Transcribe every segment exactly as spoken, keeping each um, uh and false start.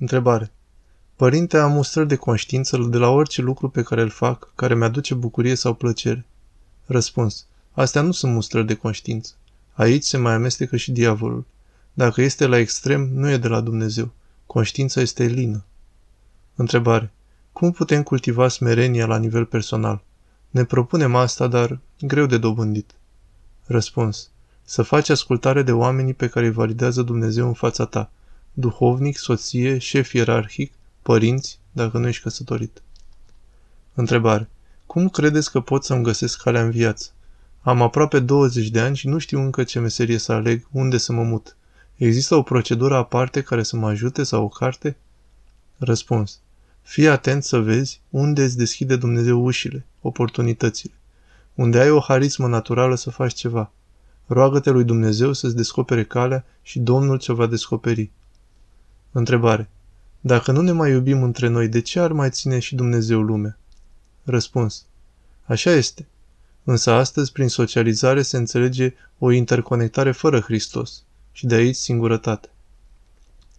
Întrebare. Părinte, am mustrări de conștiință de la orice lucru pe care îl fac, care mi-aduce bucurie sau plăcere. Răspuns. Astea nu sunt mustrări de conștiință. Aici se mai amestecă și diavolul. Dacă este la extrem, nu e de la Dumnezeu. Conștiința este lină. Întrebare. Cum putem cultiva smerenia la nivel personal? Ne propunem asta, dar greu de dobândit. Răspuns. Să faci ascultare de oamenii pe care îi validează Dumnezeu în fața ta. Duhovnic, soție, șef ierarhic, părinți, dacă nu ești căsătorit. Întrebare. Cum credeți că pot să-mi găsesc calea în viață? Am aproape douăzeci de ani și nu știu încă ce meserie să aleg, unde să mă mut. Există o procedură aparte care să mă ajute sau o carte? Răspuns. Fii atent să vezi unde îți deschide Dumnezeu ușile, oportunitățile. Unde ai o harismă naturală să faci ceva. Roagă-te lui Dumnezeu să-ți descopere calea și Domnul ți-o va descoperi. Întrebare. Dacă nu ne mai iubim între noi, de ce ar mai ține și Dumnezeu lumea? Răspuns. Așa este. Însă astăzi, prin socializare, se înțelege o interconectare fără Hristos și de aici singurătate.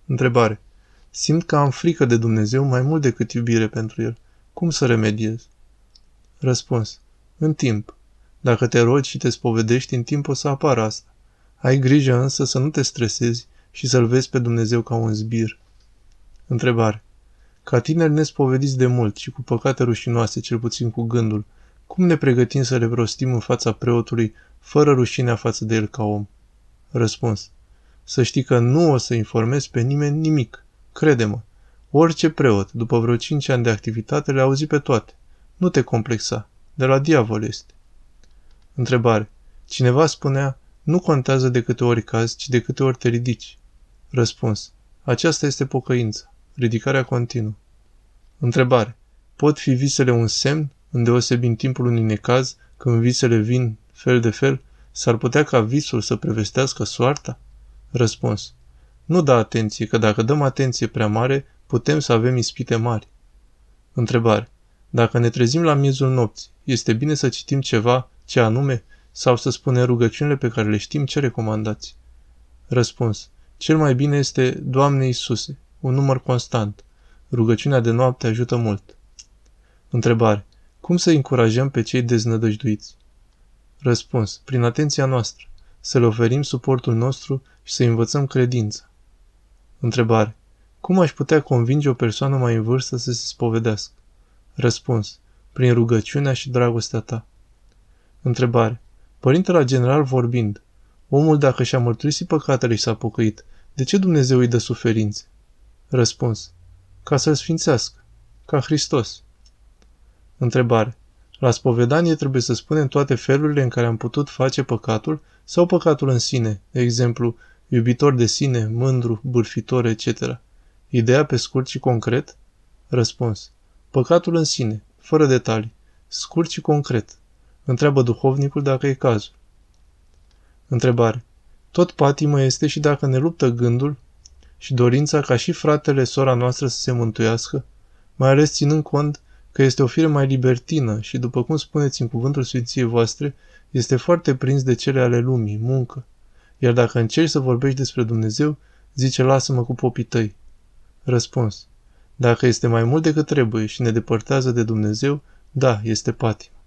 Întrebare. Simt că am frică de Dumnezeu mai mult decât iubire pentru El. Cum să remediez? Răspuns. În timp. Dacă te rogi și te spovedești, în timp o să apară asta. Ai grijă însă să nu te stresezi și să-L vezi pe Dumnezeu ca un zbir. Întrebare. Ca tineri nespovediți de mult și cu păcate rușinoase, cel puțin cu gândul, cum ne pregătim să le rostim în fața preotului, fără rușinea față de el ca om? Răspuns. Să știi că nu o să informezi pe nimeni nimic. Crede-mă, orice preot, după vreo cinci ani de activitate, le auzi pe toate. Nu te complexa. De la diavol este. Întrebare. Cineva spunea, nu contează de câte ori cazi, ci de câte ori te ridici. Răspuns. Aceasta este pocăința. Ridicarea continuă. Întrebare. Pot fi visele un semn, îndeosebi în timpul unui necaz, când visele vin fel de fel, s-ar putea ca visul să prevestească soarta? Răspuns. Nu da atenție, că dacă dăm atenție prea mare, putem să avem ispite mari. Întrebare. Dacă ne trezim la miezul nopții, este bine să citim ceva, ce anume, sau să spunem rugăciunile pe care le știm, ce recomandați? Răspuns. Cel mai bine este Doamne Iisuse, un număr constant. Rugăciunea de noapte ajută mult. Întrebare. Cum să încurajăm pe cei deznădăjduiți? Răspuns. Prin atenția noastră. Să le oferim suportul nostru și să învățăm credința. Întrebare. Cum aș putea convinge o persoană mai în vârstă să se spovedească? Răspuns. Prin rugăciunea și dragostea ta. Întrebare. Părinte, la general vorbind, omul dacă și-a mărturisit păcatele și s-a pocăit, de ce Dumnezeu îi dă suferințe? Răspuns. Ca să-l sfințească, ca Hristos. Întrebare. La spovedanie trebuie să spunem toate felurile în care am putut face păcatul sau păcatul în sine, de exemplu, iubitor de sine, mândru, bârfitor, et cetera. Ideea pe scurt și concret? Răspuns. Păcatul în sine, fără detalii, scurt și concret. Întreabă duhovnicul dacă e cazul. Întrebare. Tot patimă este și dacă ne luptă gândul și dorința ca și fratele, sora noastră să se mântuiască, mai ales ținând cont că este o fire mai libertină și, după cum spuneți în cuvântul Sfinției voastre, este foarte prins de cele ale lumii, muncă. Iar dacă încerci să vorbești despre Dumnezeu, zice, lasă-mă cu popii tăi. Răspuns. Dacă este mai mult decât trebuie și ne depărtează de Dumnezeu, da, este patimă.